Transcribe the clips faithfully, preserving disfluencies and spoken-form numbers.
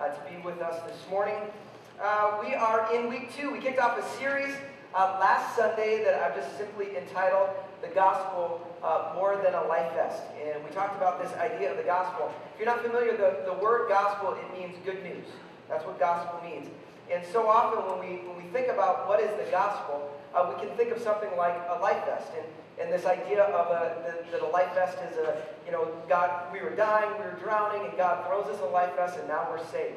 uh, to be with us this morning. Uh, we are in week two. We kicked off a series uh, last Sunday that I've just simply entitled The Gospel uh, More Than a Life Vest. And we talked about this idea of the gospel. If you're not familiar, the, the word gospel, it means good news. That's what gospel means. And so often when we, when we think about what is the gospel, uh, we can think of something like a life vest. And, and this idea of a, that a life vest is a, you know, God, we were dying, we were drowning, and God throws us a life vest, and now we're saved.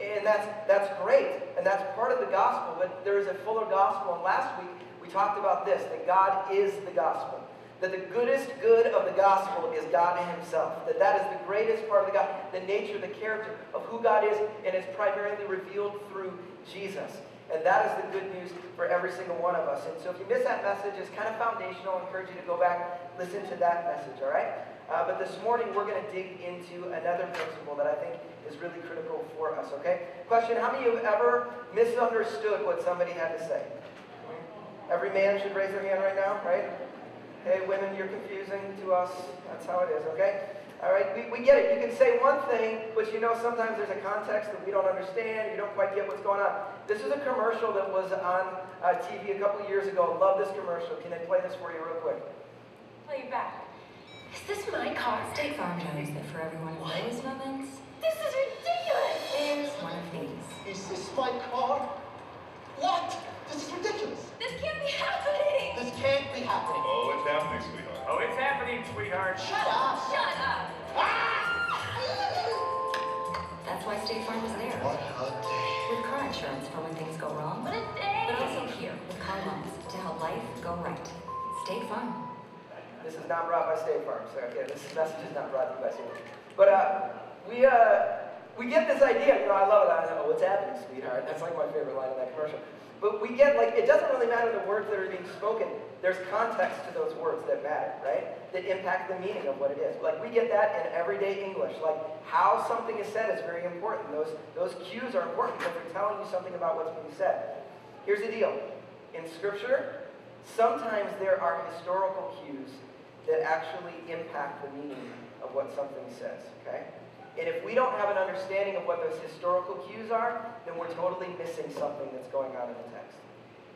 And that's, that's great, and that's part of the gospel, but there is a fuller gospel. And last week, we talked about this, that God is the gospel. That the goodest good of the gospel is God in himself. That that is the greatest part of the gospel, the nature, the character of who God is, and is primarily revealed through Jesus. And that is the good news for every single one of us. And so if you miss that message, it's kind of foundational. I encourage you to go back, listen to that message, all right? Uh, but this morning, we're going to dig into another principle that I think is really critical for us, okay? Question, how many of you have ever misunderstood what somebody had to say? Every man should raise their hand right now, right? Hey, women, you're confusing to us. That's how it is, okay? All right, we, we get it. You can say one thing, but you know sometimes there's a context that we don't understand. You don't quite get what's going on. This is a commercial that was on uh, T V a couple years ago. Love this commercial. Can they play this for you real quick? Play it back. Is this my car? Take five dollars there for every one of those moments. This is ridiculous. There's one of these. Is this my car? What? This is ridiculous. This can't be happening. This can't be happening. Oh, it's happening, sweetheart. Oh, it's happening, sweetheart. Shut up. Shut up. Ah! That's why State Farm was there. What a day. With car insurance for when things go wrong. What a day. But also here with car loans to help life go right. State Farm. This is not brought by State Farm. So, okay, this message is not brought to you by State Farm. But uh, we, uh, we get this idea. You know, I love it. I know what's happening, sweetheart. That's like my favorite line in that commercial. But we get, like, it doesn't really matter the words that are being spoken. There's context to those words that matter, right? That impact the meaning of what it is. Like, we get that in everyday English. Like, how something is said is very important. Those, those cues are important because they're telling you something about what's being said. Here's the deal. In Scripture, sometimes there are historical cues that actually impact the meaning of what something says, okay? And if we don't have an understanding of what those historical cues are, then we're totally missing something that's going on in the text.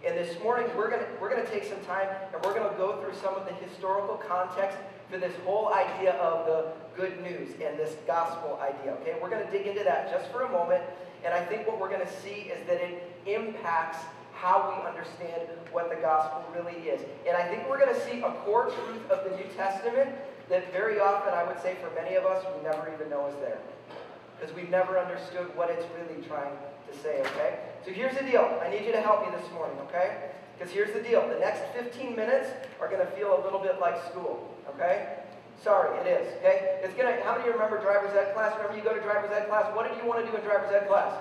And this morning, we're going we're gonna to take some time, and we're going to go through some of the historical context for this whole idea of the good news and this gospel idea, okay? We're going to dig into that just for a moment, and I think what we're going to see is that it impacts how we understand what the gospel really is. And I think we're going to see a core truth of the New Testament that very often, I would say for many of us, we never even know is there. Because we've never understood what it's really trying to say, okay? So here's the deal. I need you to help me this morning, okay? Because here's the deal. The next fifteen minutes are going to feel a little bit like school, okay? Sorry, it is, okay? It's going to, how many of you remember driver's ed class? Remember you go to driver's ed class? What did you want to do in driver's ed class?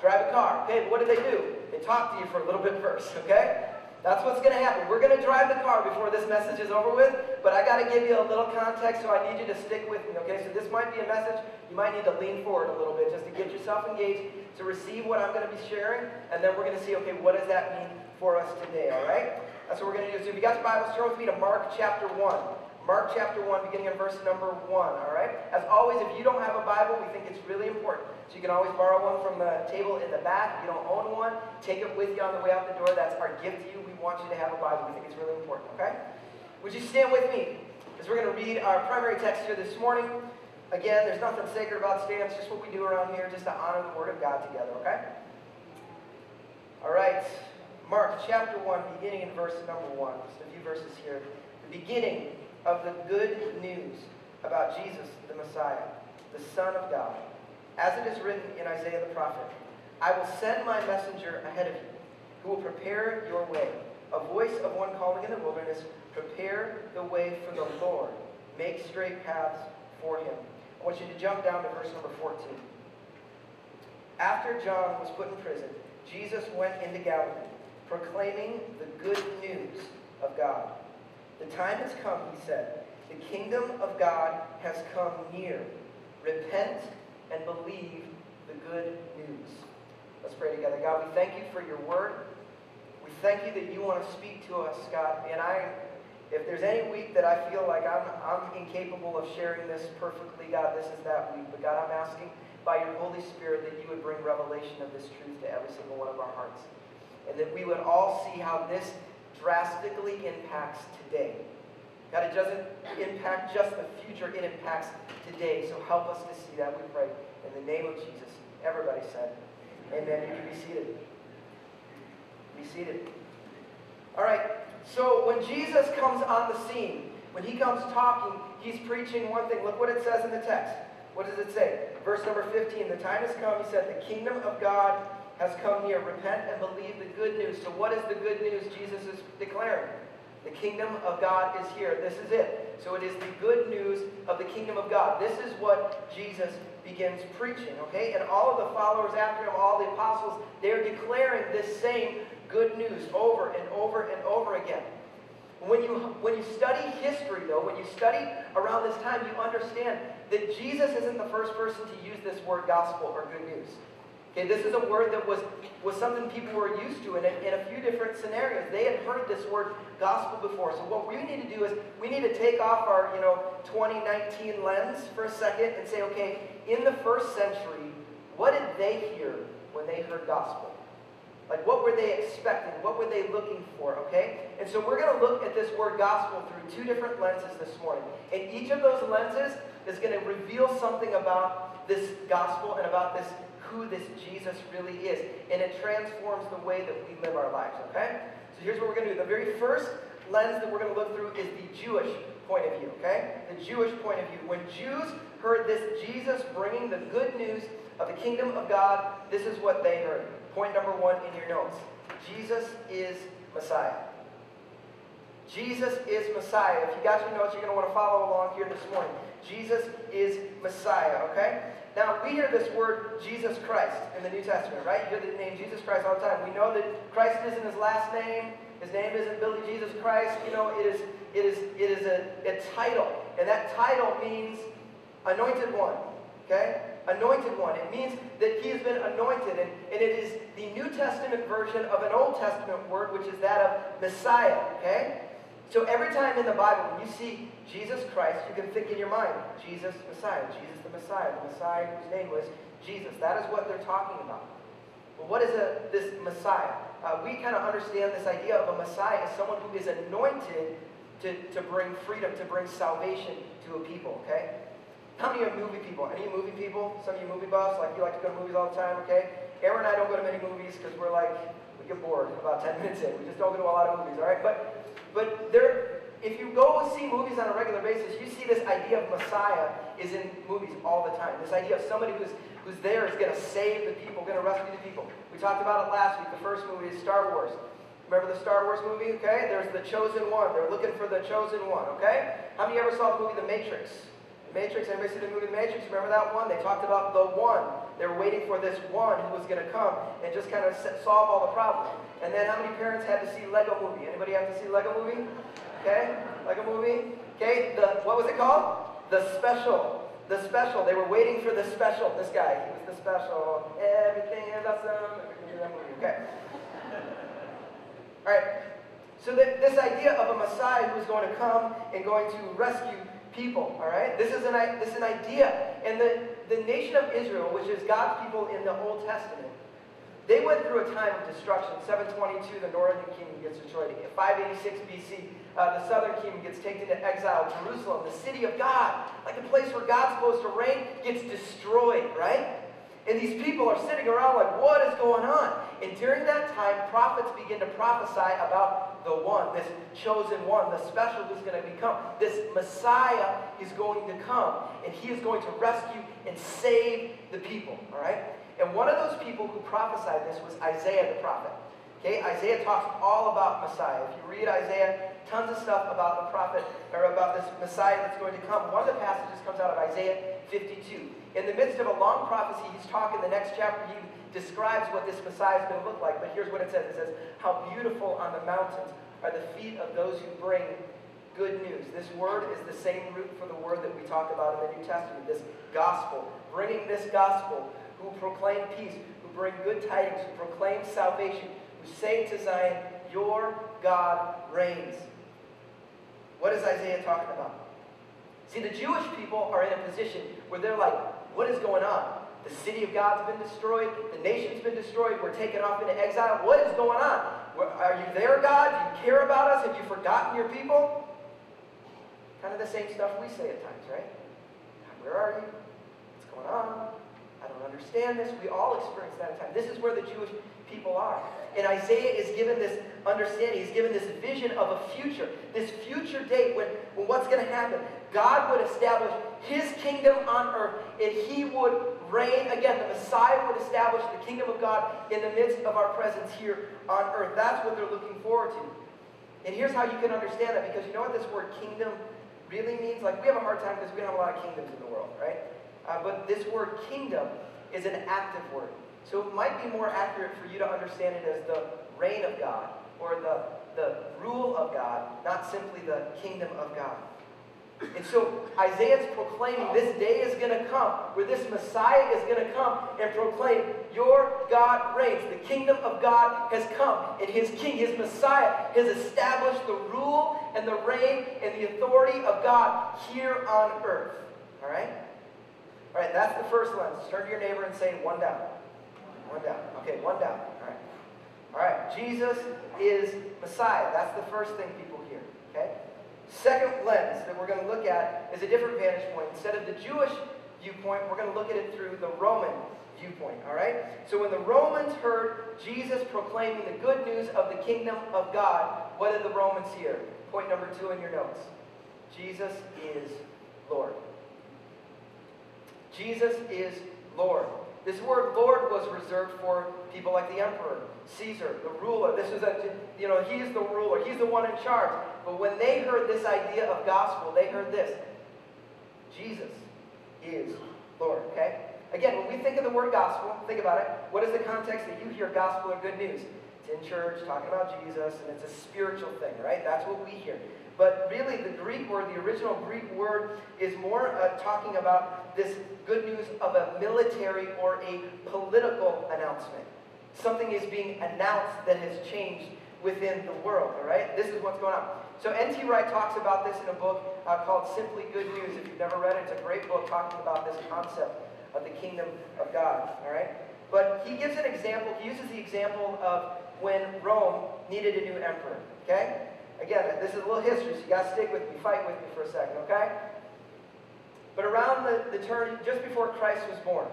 Drive a car, okay? What did they do? They talked to you for a little bit first, okay? That's what's going to happen. We're going to drive the car before this message is over with, but I got to give you a little context, so I need you to stick with me, okay? So this might be a message. You might need to lean forward a little bit just to get yourself engaged to receive what I'm going to be sharing, and then we're going to see, okay, what does that mean for us today, all right? That's what we're going to do. So if you got your Bibles, turn with me to Mark chapter one. Mark chapter one, beginning in verse number one, all right? As always, if you don't have a Bible, we think it's really important. So you can always borrow one from the table in the back. If you don't own one, take it with you on the way out the door. That's our gift to you. We want you to have a Bible. We think it's really important, okay? Would you stand with me? Because we're going to read our primary text here this morning. Again, there's nothing sacred about stands, just what we do around here, just to honor the Word of God together, okay? All right, Mark chapter one, beginning in verse number one. Just a few verses here. The beginning of the good news about Jesus, the Messiah, the Son of God. As it is written in Isaiah the prophet, I will send my messenger ahead of you, who will prepare your way. A voice of one calling in the wilderness, prepare the way for the Lord. Make straight paths for him. I want you to jump down to verse number fourteen. After John was put in prison, Jesus went into Galilee, proclaiming the good news of God. The time has come, he said. The kingdom of God has come near. Repent and believe the good news. Let's pray together. God, we thank you for your word. We thank you that you want to speak to us, God. And I, if there's any week that I feel like I'm, I'm incapable of sharing this perfectly, God, this is that week. But God, I'm asking by your Holy Spirit that you would bring revelation of this truth to every single one of our hearts. And that we would all see how this drastically impacts today. God, it doesn't impact just the future, it impacts today. So help us to see that, we pray. In the name of Jesus, everybody said, amen. You can be seated. Be seated. All right, so when Jesus comes on the scene, when he comes talking, he's preaching one thing. Look what it says in the text. What does it say? Verse number fifteen, the time has come, he said, the kingdom of God has come near. Repent and believe the good news. So what is the good news Jesus is declaring? The kingdom of God is here. This is it. So it is the good news of the kingdom of God. This is what Jesus begins preaching, okay? And all of the followers after him, all the apostles, they're declaring this same good news over and over and over again. When you, when you study history, though, when you study around this time, you understand that Jesus isn't the first person to use this word gospel or good news. Okay, this is a word that was, was something people were used to in a, in a few different scenarios. They had heard this word gospel before. So what we need to do is we need to take off our, you know, twenty nineteen lens for a second and say, okay, in the first century, what did they hear when they heard gospel? Like, what were they expecting? What were they looking for, okay? And so we're going to look at this word gospel through two different lenses this morning. And each of those lenses is going to reveal something about this gospel and about this, who this Jesus really is. And it transforms the way that we live our lives, okay? So here's what we're going to do. The very first lens that we're going to look through is the Jewish point of view, okay? The Jewish point of view. When Jews heard this Jesus bringing the good news of the kingdom of God, this is what they heard. Point number one in your notes. Jesus is Messiah. Jesus is Messiah. If you got your notes, you're going to want to follow along here this morning. Jesus is Messiah, okay? Now, we hear this word Jesus Christ in the New Testament, right? You hear the name Jesus Christ all the time. We know that Christ isn't his last name. His name isn't Billy Jesus Christ. You know, it is, it is, it is a, a title. And that title means anointed one, okay? Anointed one. It means that he has been anointed, and, and it is the New Testament version of an Old Testament word, which is that of Messiah, okay? So every time in the Bible, when you see Jesus Christ, you can think in your mind, Jesus, Messiah, Jesus the Messiah, the Messiah whose name was Jesus. That is what they're talking about. But what is a, this Messiah? Uh, we kind of understand this idea of a Messiah as someone who is anointed to, to bring freedom, to bring salvation to a people, okay? How many of you are movie people? Any movie people? Some of you movie buffs, like you like to go to movies all the time, okay? Aaron and I don't go to many movies because we're like, we get bored about ten minutes in. We just don't go to a lot of movies, all right? But, but there, if you go see movies on a regular basis, you see this idea of Messiah is in movies all the time. This idea of somebody who's, who's there is going to save the people, going to rescue the people. We talked about it last week. The first movie is Star Wars. Remember the Star Wars movie, okay? There's the Chosen One. They're looking for the Chosen One, okay? How many ever saw the movie The Matrix? Matrix, everybody see the movie The Matrix? Remember that one? They talked about the one. They were waiting for this one who was going to come and just kind of solve all the problems. And then how many parents had to see Lego Movie? Anybody have to see Lego Movie? Okay, Lego Movie. Okay, the, what was it called? The Special. The Special. They were waiting for the special. This guy, he was the special. Everything is awesome. Okay. All right. So that this idea of a Messiah who is going to come and going to rescue people, all right? This is an, this is an idea. And the, the nation of Israel, which is God's people in the Old Testament, they went through a time of destruction. seven twenty-two, the northern kingdom gets destroyed. In five eighty-six B C, uh, the southern kingdom gets taken into exile. Jerusalem, the city of God, like the place where God's supposed to reign, gets destroyed, right? And these people are sitting around like, what is going on? And during that time, prophets begin to prophesy about the one, this chosen one, the special who's going to become. This Messiah is going to come, and he is going to rescue and save the people, all right? And one of those people who prophesied this was Isaiah the prophet, okay? Isaiah talks all about Messiah. If you read Isaiah, tons of stuff about the prophet, or about this Messiah that's going to come. One of the passages comes out of Isaiah fifty-two. In the midst of a long prophecy, he's talking the next chapter, he describes what this Messiah is going to look like. But here's what it says. It says, how beautiful on the mountains are the feet of those who bring good news. This word is the same root for the word that we talk about in the New Testament, this gospel. Bringing this gospel, who proclaim peace, who bring good tidings, who proclaim salvation, who say to Zion, your God reigns. What is Isaiah talking about? See, the Jewish people are in a position where they're like, what is going on? The city of God's been destroyed. The nation's been destroyed. We're taken off into exile. What is going on? Are you there, God? Do you care about us? Have you forgotten your people? Kind of the same stuff we say at times, right? God, where are you? What's going on? I don't understand this. We all experience that at times. This is where the Jewish people are. And Isaiah is given this understanding. He's given this vision of a future, this future date when, when what's going to happen. God would establish his kingdom on earth, and he would reign again. The Messiah would establish the kingdom of God in the midst of our presence here on earth. That's what they're looking forward to. And here's how you can understand that, because you know what this word kingdom really means? Like, we have a hard time because we don't have a lot of kingdoms in the world, right? Uh, but this word kingdom is an active word. So it might be more accurate for you to understand it as the reign of God, or the, the rule of God, not simply the kingdom of God. And so Isaiah's proclaiming this day is going to come where this Messiah is going to come and proclaim, your God reigns. The kingdom of God has come, and his king, his Messiah, has established the rule and the reign and the authority of God here on earth. All right? All right, that's the first lens. Turn to your neighbor and say, one down. One down. Okay, one down. All right. All right, Jesus is Messiah. That's the first thing people hear, okay? Second lens that we're going to look at is a different vantage point. Instead of the Jewish viewpoint, we're going to look at it through the Roman viewpoint, all right? So when the Romans heard Jesus proclaiming the good news of the kingdom of God, what did the Romans hear? Point number two in your notes. Jesus is Lord. Jesus is Lord. This word Lord was reserved for people like the emperor, Caesar, the ruler. This was a, you know, he's the ruler. He's the one in charge. But when they heard this idea of gospel, they heard this. Jesus is Lord, okay? Again, when we think of the word gospel, think about it. What is the context that you hear gospel or good news? It's in church, talking about Jesus, and it's a spiritual thing, right? That's what we hear. But really, the Greek word, the original Greek word, is more uh, talking about this good news of a military or a political announcement. Something is being announced that has changed within the world, all right? This is what's going on. So N T Wright talks about this in a book uh, called Simply Good News. If you've never read it, it's a great book talking about this concept of the kingdom of God, all right? But he gives an example. He uses the example of when Rome needed a new emperor, okay? Again, this is a little history, so you got to stick with me, fight with me for a second, okay? But around the, the turn, just before Christ was born,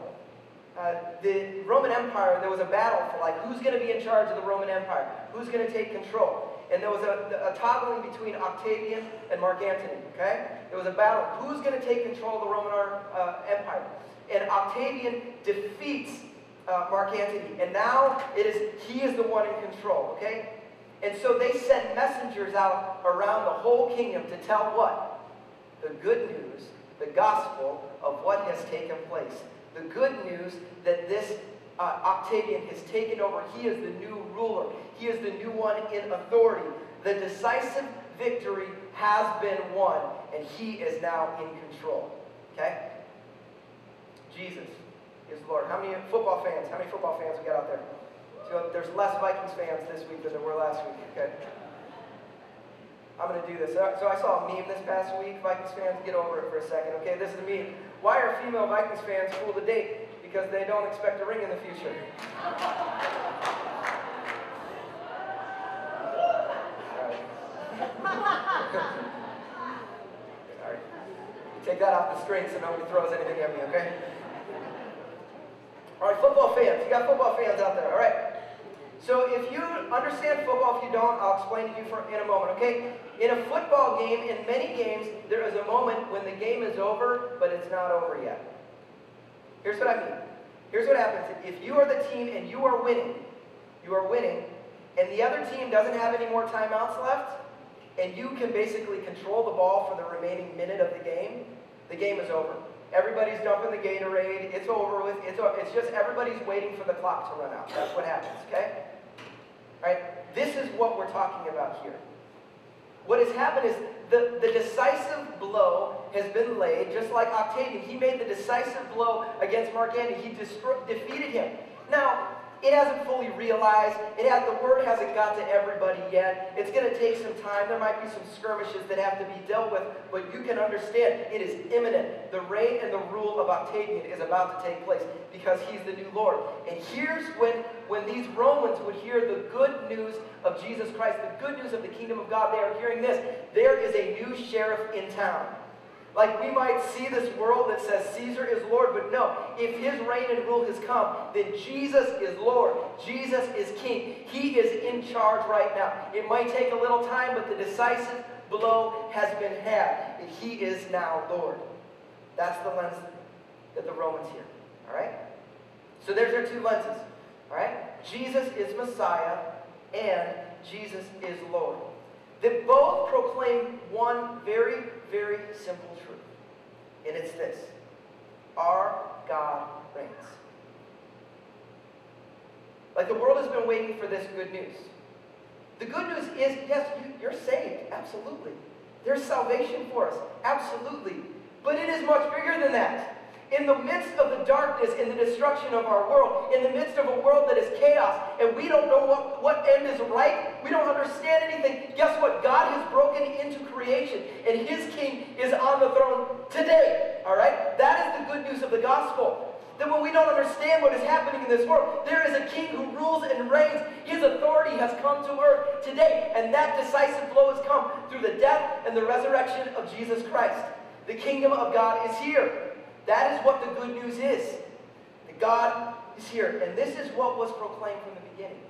uh, the Roman Empire, there was a battle for, like, who's going to be in charge of the Roman Empire? Who's going to take control? And there was a, a toggling between Octavian and Mark Antony, okay? There was a battle. Who's going to take control of the Roman uh, Empire? And Octavian defeats uh, Mark Antony, and now it is he is the one in control, okay? And so they sent messengers out around the whole kingdom to tell what? The good news, the gospel of what has taken place. The good news that this uh, Octavian has taken over. He is the new ruler. He is the new one in authority. The decisive victory has been won, and he is now in control. Okay? Jesus is Lord. How many football fans, how many football fans we got out there? So there's less Vikings fans this week than there were last week, okay? I'm going to do this. So I saw a meme this past week. Vikings fans, get over it for a second, okay? This is a meme. Why are female Vikings fans cool to date? Because they don't expect a ring in the future. Sorry. Take that off the screen so nobody throws anything at me, okay? All right, football fans. You got football fans out there, all right? So if you understand football, if you don't, I'll explain to you for, in a moment, okay? In a football game, in many games, there is a moment when the game is over, but it's not over yet. Here's what I mean. Here's what happens. If you are the team and you are winning, you are winning, and the other team doesn't have any more timeouts left, and you can basically control the ball for the remaining minute of the game, the game is over. Everybody's dumping the Gatorade. It's over with. It's, it's just everybody's waiting for the clock to run out. That's what happens, okay? All right? This is what we're talking about here. What has happened is the, the decisive blow has been laid, just like Octavian. He made the decisive blow against Mark Antony. He defeated him. Now, It hasn't fully realized. It has, the word hasn't got to everybody yet. It's going to take some time. There might be some skirmishes that have to be dealt with, but you can understand it is imminent. The reign and the rule of Octavian is about to take place because he's the new Lord. And here's when, when these Romans would hear the good news of Jesus Christ, the good news of the kingdom of God, they are hearing this. There is a new sheriff in town. Like, we might see this world that says Caesar is Lord, but no, if his reign and rule has come, then Jesus is Lord. Jesus is King. He is in charge right now. It might take a little time, but the decisive blow has been had, and he is now Lord. That's the lens that the Romans hear, all right? So there's our two lenses, all right? Jesus is Messiah, and Jesus is Lord. They both proclaim one very, very simple truth, and it's this: our God reigns. Like, the world has been waiting for this good news. The good news is, yes, you're saved, absolutely. There's salvation for us, absolutely. But it is much bigger than that. In the midst of the darkness and the destruction of our world, in the midst of a world that is chaos, and we don't know what, what end is right, we don't understand anything, guess what? God has broken into creation, and his king is on the throne today, all right? That is the good news of the gospel. That when we don't understand what is happening in this world, there is a king who rules and reigns. His authority has come to earth today, and that decisive blow has come through the death and the resurrection of Jesus Christ. The kingdom of God is here. That is what the good news is, that God is here. And this is what was proclaimed from the beginning.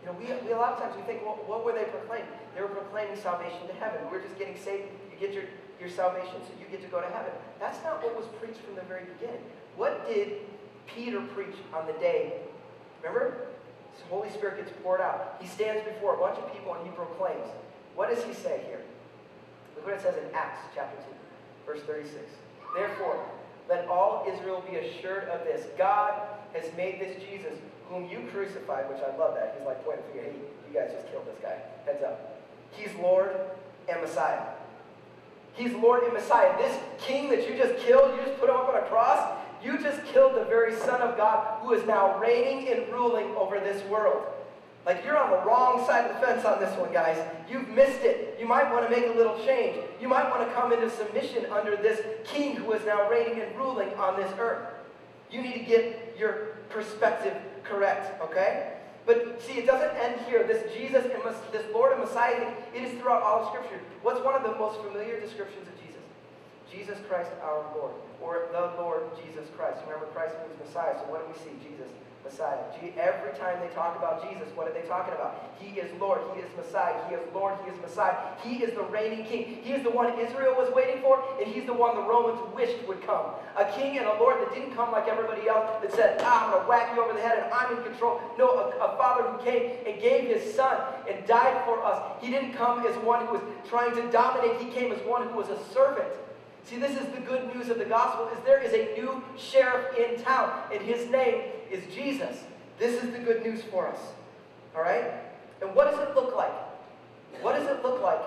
You know, we, we a lot of times we think, well, what were they proclaiming? They were proclaiming salvation to heaven. We're just getting saved. You get your, your salvation, so you get to go to heaven. That's not what was preached from the very beginning. What did Peter preach on the day? Remember? The Holy Spirit gets poured out. He stands before a bunch of people and he proclaims. What does he say here? Look what it says in Acts chapter two, verse thirty-six. Therefore, let all Israel be assured of this. God has made this Jesus, whom you crucified, which I love that. He's like pointing to you, hey, you guys just killed this guy. Heads up. He's Lord and Messiah. He's Lord and Messiah. This king that you just killed, you just put him up on a cross, you just killed the very Son of God, who is now reigning and ruling over this world. Like, you're on the wrong side of the fence on this one, guys. You've missed it. You might want to make a little change. You might want to come into submission under this king who is now reigning and ruling on this earth. You need to get your perspective correct, okay? But see, it doesn't end here. This Jesus, and this Lord and Messiah thing, it is throughout all of Scripture. What's one of the most familiar descriptions of Jesus? Jesus Christ, our Lord, or the Lord Jesus Christ. Remember, Christ means Messiah, so what do we see? Jesus, Messiah. Every time they talk about Jesus, what are they talking about? He is Lord. He is Messiah. He is Lord. He is Messiah. He is the reigning king. He is the one Israel was waiting for, and he's the one the Romans wished would come. A king and a Lord that didn't come like everybody else that said, ah, I'm going to whack you over the head and I'm in control. No, a, a father who came and gave his son and died for us. He didn't come as one who was trying to dominate. He came as one who was a servant. See, this is the good news of the gospel, is there is a new sheriff in town, and his name is Jesus. This is the good news for us, all right? And what does it look like? What does it look like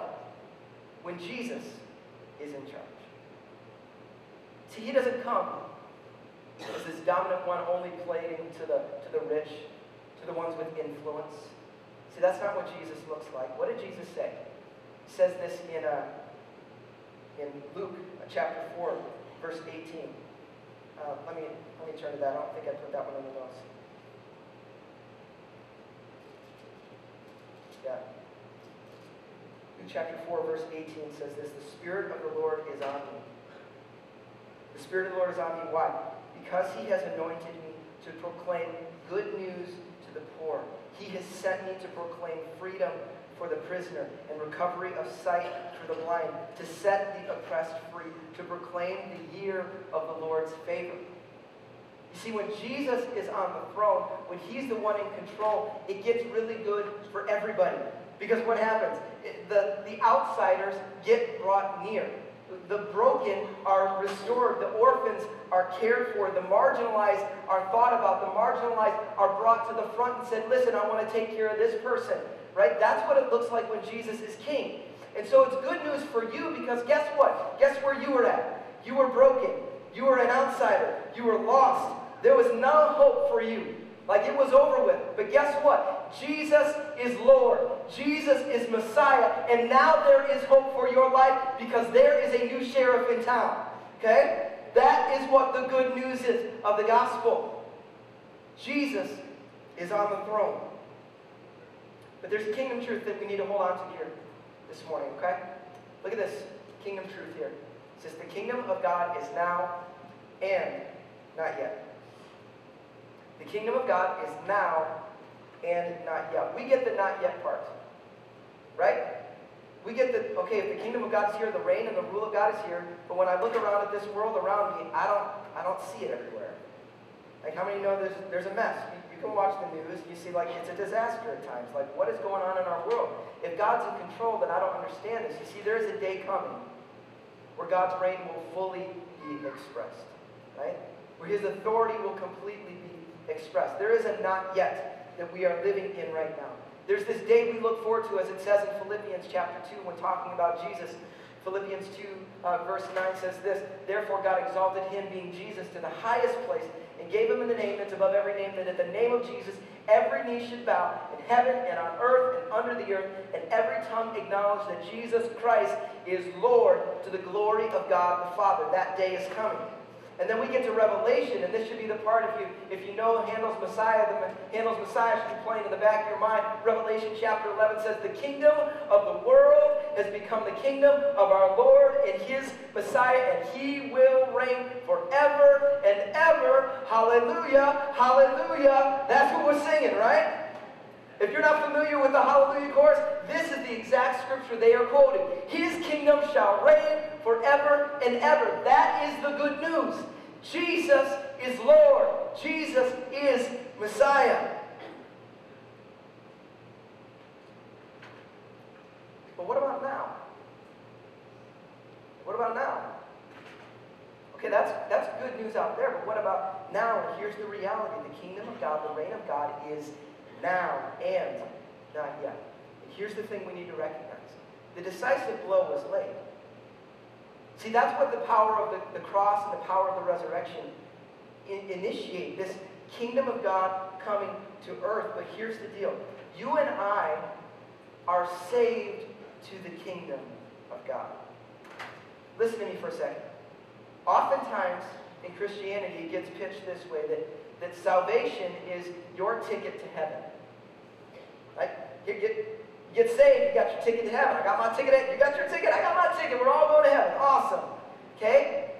when Jesus is in charge? See, he doesn't come as this dominant one only playing to the, to the rich, to the ones with influence. See, that's not what Jesus looks like. What did Jesus say? He says this in a... in Luke chapter four, verse eighteen. Uh, let me let me turn to that. I don't think I put that one in the notes. Yeah. Luke chapter four, verse eighteen says this: the Spirit of the Lord is on me. The Spirit of the Lord is on me. Why? Because he has anointed me to proclaim good news to the poor. He has sent me to proclaim freedom for the prisoner and recovery of sight for the blind, to set the oppressed free, to proclaim the year of the Lord's favor. You see, when Jesus is on the throne, when he's the one in control, it gets really good for everybody. Because what happens? It, the, the outsiders get brought near. The broken are restored. The orphans are cared for. The marginalized are thought about. The marginalized are brought to the front and said, listen, I want to take care of this person. Right? That's what it looks like when Jesus is king. And so it's good news for you, because guess what? Guess where you were at? You were broken. You were an outsider. You were lost. There was no hope for you. Like it was over with. But guess what? Jesus is Lord. Jesus is Messiah. And now there is hope for your life because there is a new sheriff in town. Okay? That is what the good news is of the gospel. Jesus is on the throne. But there's a kingdom truth that we need to hold on to here this morning. Okay? Look at this kingdom truth here. It says the kingdom of God is now and not yet. The kingdom of God is now and not yet. We get the not yet part, right? We get the, okay, if the kingdom of God is here, the reign and the rule of God is here, but when I look around at this world around me, I don't, I don't see it everywhere. Like how many know there's, there's a mess? You, you can watch the news and you see like it's a disaster at times. Like what is going on in our world? If God's in control, then I don't understand this. You see, there is a day coming where God's reign will fully be expressed, right? Where his authority will completely be expressed. There is a not yet that we are living in right now. There's this day we look forward to, as it says in Philippians chapter two when talking about Jesus. Philippians two uh, verse nine says this, therefore God exalted him, being Jesus, to the highest place and gave him in the name that's above every name, that at the name of Jesus every knee should bow, in heaven and on earth and under the earth, and every tongue acknowledge that Jesus Christ is Lord, to the glory of God the Father. That day is coming. And then we get to Revelation, and this should be the part, if you, if you know Handel's Messiah, the Handel's Messiah should be playing in the back of your mind. Revelation chapter eleven says, the kingdom of the world has become the kingdom of our Lord and his Messiah, and he will reign forever and ever. Hallelujah, hallelujah. That's what we're singing, right? If you're not familiar with the Hallelujah chorus, this is the exact scripture they are quoting. His kingdom shall reign forever and ever. That is the good news. Jesus is Lord. Jesus is Messiah. But what about now? What about now? Okay, that's, that's good news out there, but what about now? Here's the reality. The kingdom of God, the reign of God is now and not yet. And here's the thing we need to recognize. The decisive blow was laid. See, that's what the power of the, the cross and the power of the resurrection in, initiate. This kingdom of God coming to earth. But here's the deal. You and I are saved to the kingdom of God. Listen to me for a second. Oftentimes in Christianity it gets pitched this way, that that salvation is your ticket to heaven. Right? You get, you get saved, you got your ticket to heaven. I got my ticket, you got your ticket, I got my ticket, we're all going to heaven. Awesome. Okay?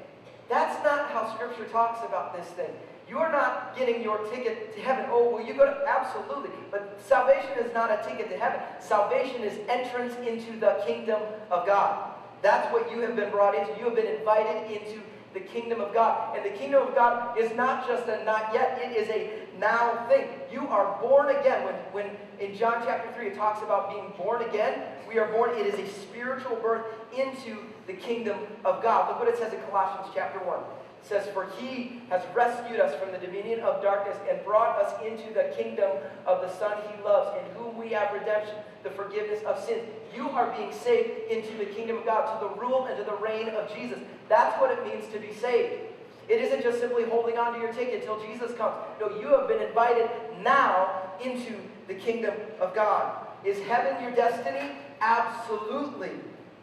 That's not how Scripture talks about this thing. You are not getting your ticket to heaven. Oh, will you go to, absolutely. But salvation is not a ticket to heaven. Salvation is entrance into the kingdom of God. That's what you have been brought into. You have been invited into the kingdom of God. And the kingdom of God is not just a not yet, it is a now thing. You are born again. When, when in John chapter three it talks about being born again, we are born, it is a spiritual birth into the kingdom of God. Look what it says in Colossians chapter one. It says, for he has rescued us from the dominion of darkness and brought us into the kingdom of the Son he loves, in whom we have redemption, the forgiveness of sins. You are being saved into the kingdom of God, to the rule and to the reign of Jesus. That's what it means to be saved. It isn't just simply holding on to your ticket until Jesus comes. No, you have been invited now into the kingdom of God. Is heaven your destiny? Absolutely.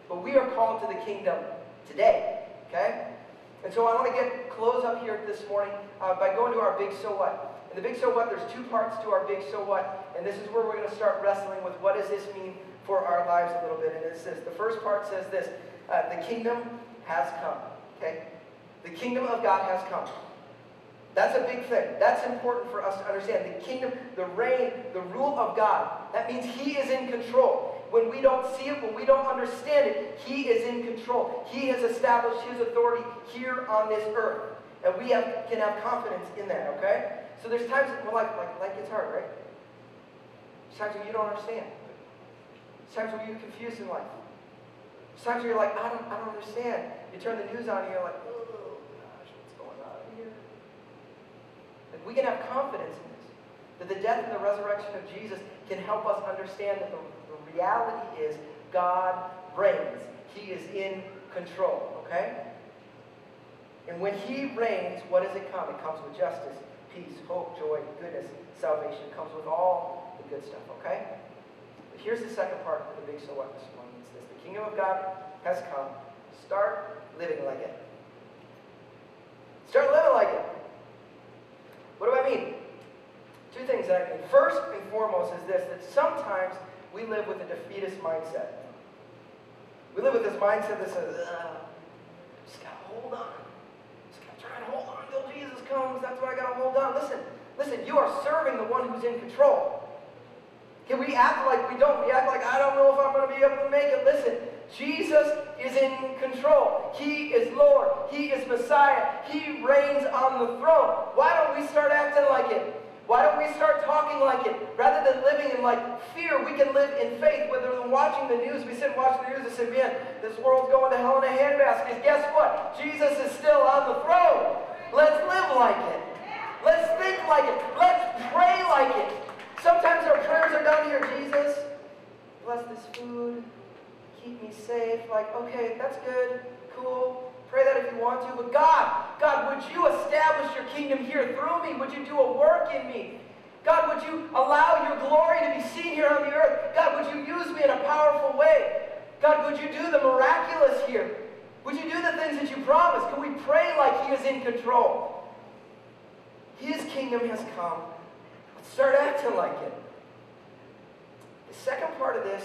But we are called to the kingdom today, okay? And so I want to get close up here this morning uh, by going to our big so what. And the big so what, there's two parts to our big so what. And this is where we're going to start wrestling with what does this mean for our lives a little bit. And it says, the first part says this, uh, the kingdom has come. Okay? The kingdom of God has come. That's a big thing. That's important for us to understand. The kingdom, the reign, the rule of God, that means he is in control. When we don't see it, when we don't understand it, he is in control. He has established his authority here on this earth. And we have, can have confidence in that, okay? So there's times in life, like, like it's hard, right? There's times when you don't understand. There's times when you're confused in life. There's times when you're like, I don't, I don't understand. You turn the news on and you're like, oh gosh, what's going on here? Like, we can have confidence in this. That the death and the resurrection of Jesus can help us understand that the reality is God reigns. He is in control, okay? And when he reigns, what does it come? It comes with justice, peace, hope, joy, goodness, salvation. It comes with all the good stuff, okay? But here's the second part of the big so what this morning. It's this. The kingdom of God has come. Start living like it. Start living like it. What do I mean? Two things that I mean. First and foremost is this, that sometimes we live with a defeatist mindset. We live with this mindset that says, ugh, just gotta hold on. Just gotta try and hold on until Jesus comes. That's what I gotta hold on. Listen, listen, you are serving the one who's in control. Can we act like we don't? We act like, I don't know if I'm gonna be able to make it. Listen, Jesus is in control. He is Lord. He is Messiah. He reigns on the throne. Why don't we start acting like it? Why don't we start talking like it? Rather than living in like fear, we can live in faith. Whether than watching the news, we sit and watch the news and say, man, this world's going to hell in a handbasket. Guess what? Jesus is still on the throne. Let's live like it. Let's think like it. Let's pray like it. Sometimes our prayers are done here. Jesus, bless this food. Keep me safe. Like, okay, that's good, cool. Pray that if you want to. But God, God, would you establish your kingdom here through me? Would you do a work in me? God, would you allow your glory to be seen here on the earth? God, would you use me in a powerful way? God, would you do the miraculous here? Would you do the things that you promised? Can we pray like He is in control? His kingdom has come. Let's start acting like it. The second part of this,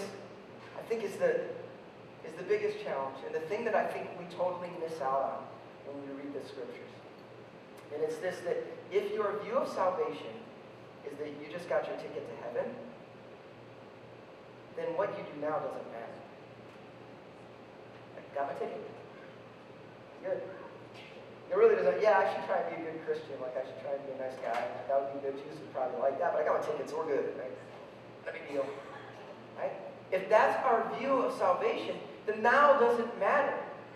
I think, is the is the biggest challenge, and the thing that I think we totally miss out on when we read the scriptures. And it's this, that if your view of salvation is that you just got your ticket to heaven, then what you do now doesn't matter. I got my ticket. Good. It really doesn't, yeah, I should try and be a good Christian, like I should try and be a nice guy. That would be good, Jesus would probably like that, but I got my ticket, so we're good, right? No big deal, right? If that's our view of salvation, the now doesn't matter.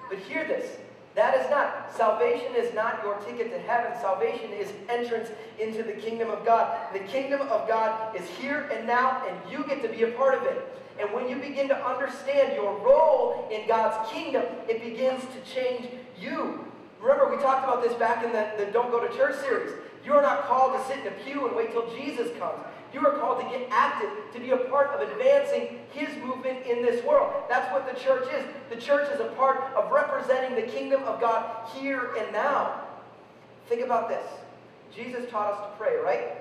But hear this, that is not, salvation is not your ticket to heaven. Salvation is entrance into the kingdom of God. The kingdom of God is here and now, and you get to be a part of it. And when you begin to understand your role in God's kingdom, it begins to change you. Remember, we talked about this back in the, the Don't Go to Church series. You are not called to sit in a pew and wait till Jesus comes. You are called to get active, to be a part of advancing His movement in this world. That's what the church is. The church is a part of representing the kingdom of God here and now. Think about this. Jesus taught us to pray, right?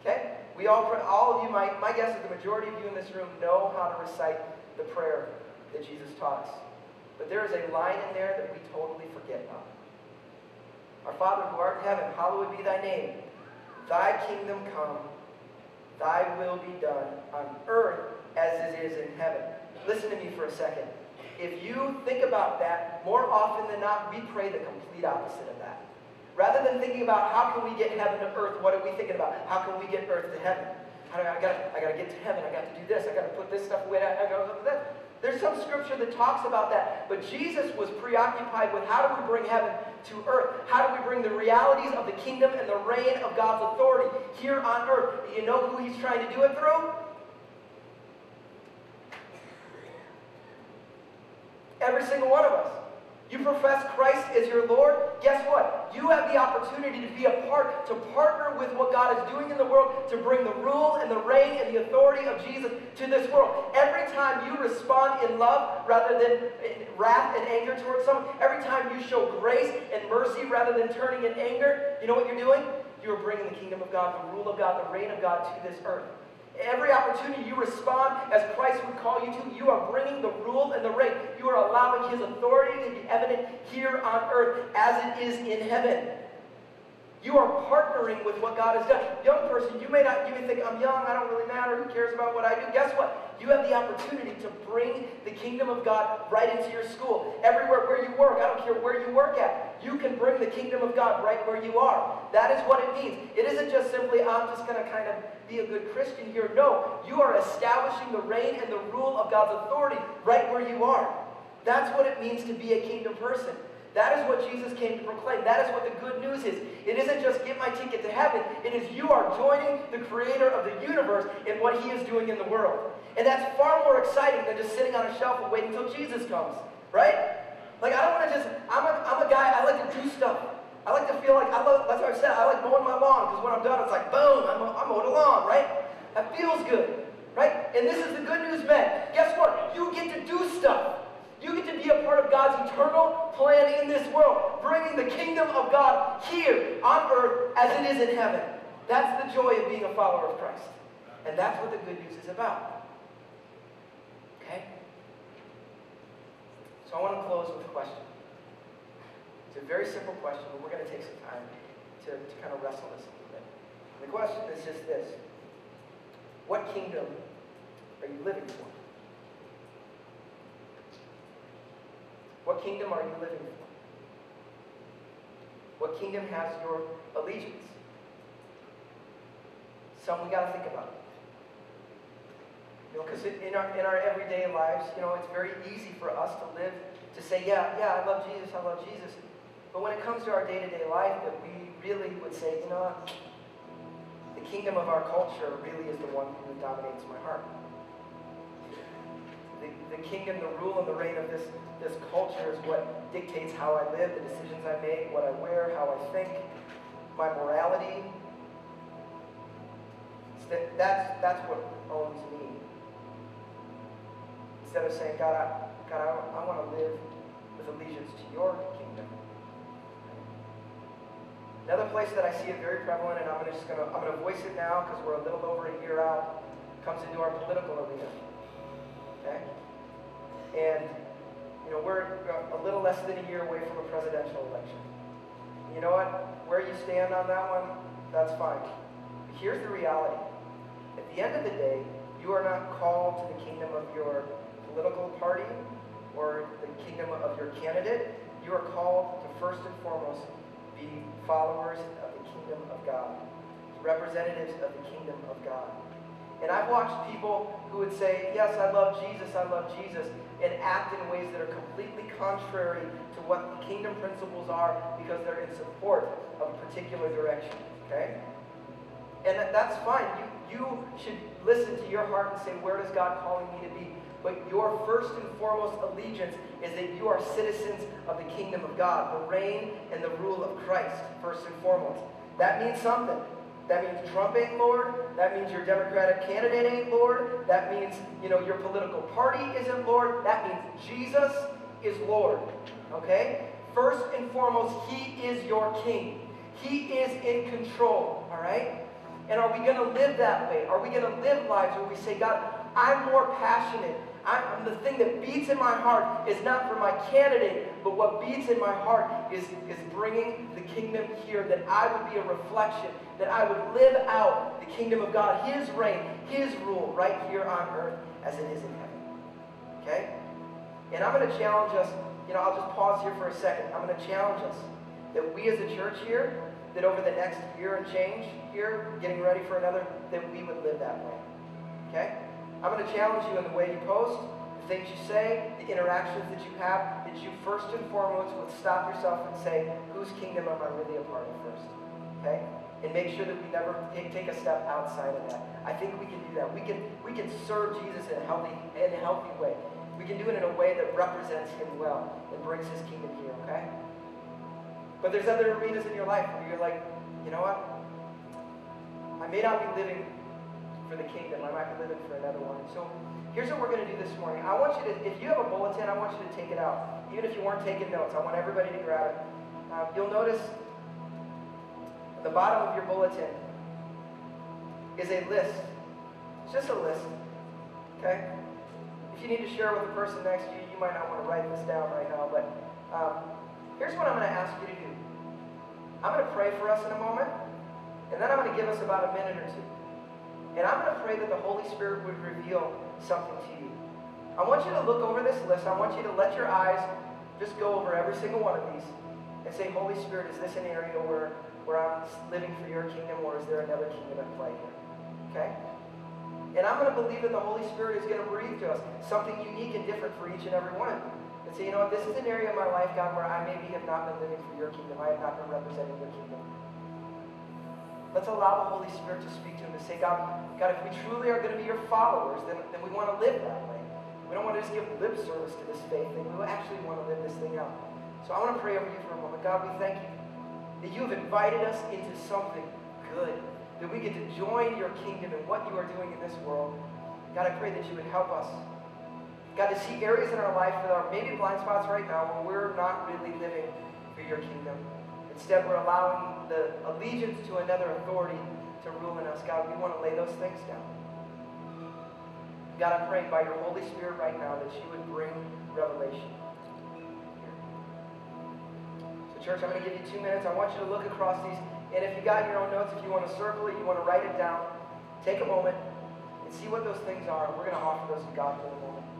Okay? We all pray. All of you, my, my guess is the majority of you in this room know how to recite the prayer that Jesus taught us. But there is a line in there that we totally forget about. Our Father who art in heaven, hallowed be thy name. Thy kingdom come, thy will be done on earth as it is in heaven. Listen to me for a second. If you think about that, more often than not, we pray the complete opposite of that. Rather than thinking about how can we get heaven to earth, what are we thinking about? How can we get earth to heaven? How do I, I gotta, I gotta get to heaven, I got to do this, I gotta put this stuff away, I gotta look at that. There's some scripture that talks about that, but Jesus was preoccupied with how do we bring heaven to earth? How do we bring the realities of the kingdom and the reign of God's authority here on earth? Do you know who He's trying to do it through? Every single one of us. You profess Christ as your Lord, guess what? You have the opportunity to be a part, to partner with what God is doing in the world, to bring the rule and the reign and the authority of Jesus to this world. Every time you respond in love rather than in wrath and anger towards someone, every time you show grace and mercy rather than turning in anger, you know what you're doing? You're bringing the kingdom of God, the rule of God, the reign of God to this earth. Every opportunity you respond as Christ would call you to, you are bringing the rule and the reign. You are allowing His authority to be evident here on earth as it is in heaven. You are partnering with what God has done. Young person, you may not even think, I'm young, I don't really matter, who cares about what I do? Guess what? You have the opportunity to bring the kingdom of God right into your school. Everywhere where you work, I don't care where you work at, you can bring the kingdom of God right where you are. That is what it means. It isn't just simply, I'm just going to kind of be a good Christian here. No, you are establishing the reign and the rule of God's authority right where you are. That's what it means to be a kingdom person. That is what Jesus came to proclaim. That is what the good news is. It isn't just get my ticket to heaven. It is you are joining the creator of the universe in what He is doing in the world. And that's far more exciting than just sitting on a shelf and waiting until Jesus comes, right? Like, I don't want to just, I'm a, I'm a guy, I like to do stuff. I like to feel like, I love, that's what I said, I like mowing my lawn, because when I'm done, it's like, boom, I mowed, I mowed a lawn, right? That feels good, right? And this is the good news, men. Guess what? You get to do stuff. You get to be a part of God's eternal plan in this world, bringing the kingdom of God here on earth as it is in heaven. That's the joy of being a follower of Christ. And that's what the good news is about. Okay? So I want to close with a question. It's a very simple question, but we're going to take some time to, to kind of wrestle this a little bit. And the question is just this. What kingdom are you living for? What kingdom are you living for? What kingdom has your allegiance? Something we got to think about. You know, because in our, in our everyday lives, you know, it's very easy for us to live, to say, yeah, yeah, I love Jesus, I love Jesus. But when it comes to our day-to-day life, that we really would say, you know what? The kingdom of our culture really is the one that dominates my heart. The, the kingdom, the rule, and the reign of this, this culture is what dictates how I live, the decisions I make, what I wear, how I think, my morality. That, that's, that's what owns me. Instead of saying, God, I, God, I, I want to live with allegiance to your kingdom. Another place that I see it very prevalent, and I'm gonna just gonna I'm gonna voice it now because we're a little over a year out, comes into our political arena. Okay? And you know, we're a little less than a year away from a presidential election. And you know what? Where you stand on that one, that's fine. But here's the reality. At the end of the day, you are not called to the kingdom of your political party or the kingdom of your candidate. You are called to first and foremost be followers of the kingdom of God, representatives of the kingdom of God. And I've watched people who would say, yes, I love Jesus, I love Jesus, and act in ways that are completely contrary to what the kingdom principles are because they're in support of a particular direction, okay? And that's fine. You, you should listen to your heart and say, where is God calling me to be? But your first and foremost allegiance is that you are citizens of the kingdom of God, the reign and the rule of Christ, first and foremost. That means something. That means Trump ain't Lord. That means your Democratic candidate ain't Lord. That means, you know, your political party isn't Lord. That means Jesus is Lord, okay? First and foremost, he is your king. He is in control, all right? And are we going to live that way? Are we going to live lives where we say, God, I'm more passionate. I'm, the thing that beats in my heart is not for my candidate, but what beats in my heart is, is bringing the kingdom here, that I would be a reflection, that I would live out the kingdom of God, his reign, his rule right here on earth as it is in heaven, okay? And I'm going to challenge us, you know, I'll just pause here for a second. I'm going to challenge us that we as a church here, that over the next year and change here, getting ready for another, that we would live that way, okay? I'm going to challenge you in the way you post, the things you say, the interactions that you have, that you first and foremost would stop yourself and say, whose kingdom am I really a part of first? Okay? And make sure that we never take a step outside of that. I think we can do that. We can, we can serve Jesus in a, healthy, in a healthy way. We can do it in a way that represents him well and brings his kingdom here, okay? But there's other arenas in your life where you're like, you know what? I may not be living for the kingdom. I might be living for another one. So here's what we're going to do this morning. I want you to, if you have a bulletin, I want you to take it out. Even if you weren't taking notes, I want everybody to grab it. Um, you'll notice at the bottom of your bulletin is a list. It's just a list, okay? If you need to share with the person next to you, you might not want to write this down right now, but um, here's what I'm going to ask you to do. I'm going to pray for us in a moment, and then I'm going to give us about a minute or two. And I'm going to pray that the Holy Spirit would reveal something to you. I want you to look over this list. I want you to let your eyes just go over every single one of these and say, Holy Spirit, is this an area where, where I'm living for your kingdom, or is there another kingdom at play here? Okay? And I'm going to believe that the Holy Spirit is going to breathe to us something unique and different for each and every one of you. And say, you know what, this is an area of my life, God, where I maybe have not been living for your kingdom. I have not been representing your kingdom. Let's allow the Holy Spirit to speak to him and say, God, God, if we truly are going to be your followers, then, then we want to live that way. We don't want to just give lip service to this faith thing. We actually want to live this thing out. So I want to pray over you for a moment. God, we thank you that you have invited us into something good, that we get to join your kingdom and what you are doing in this world. God, I pray that you would help us, God, to see areas in our life that are maybe blind spots right now where we're not really living for your kingdom. Instead, we're allowing the allegiance to another authority to rule in us. God, we want to lay those things down. God, I pray by your Holy Spirit right now that you would bring revelation. So church, I'm going to give you two minutes. I want you to look across these. And if you got your own notes, if you want to circle it, you want to write it down, take a moment and see what those things are. We're going to offer those to God for the moment.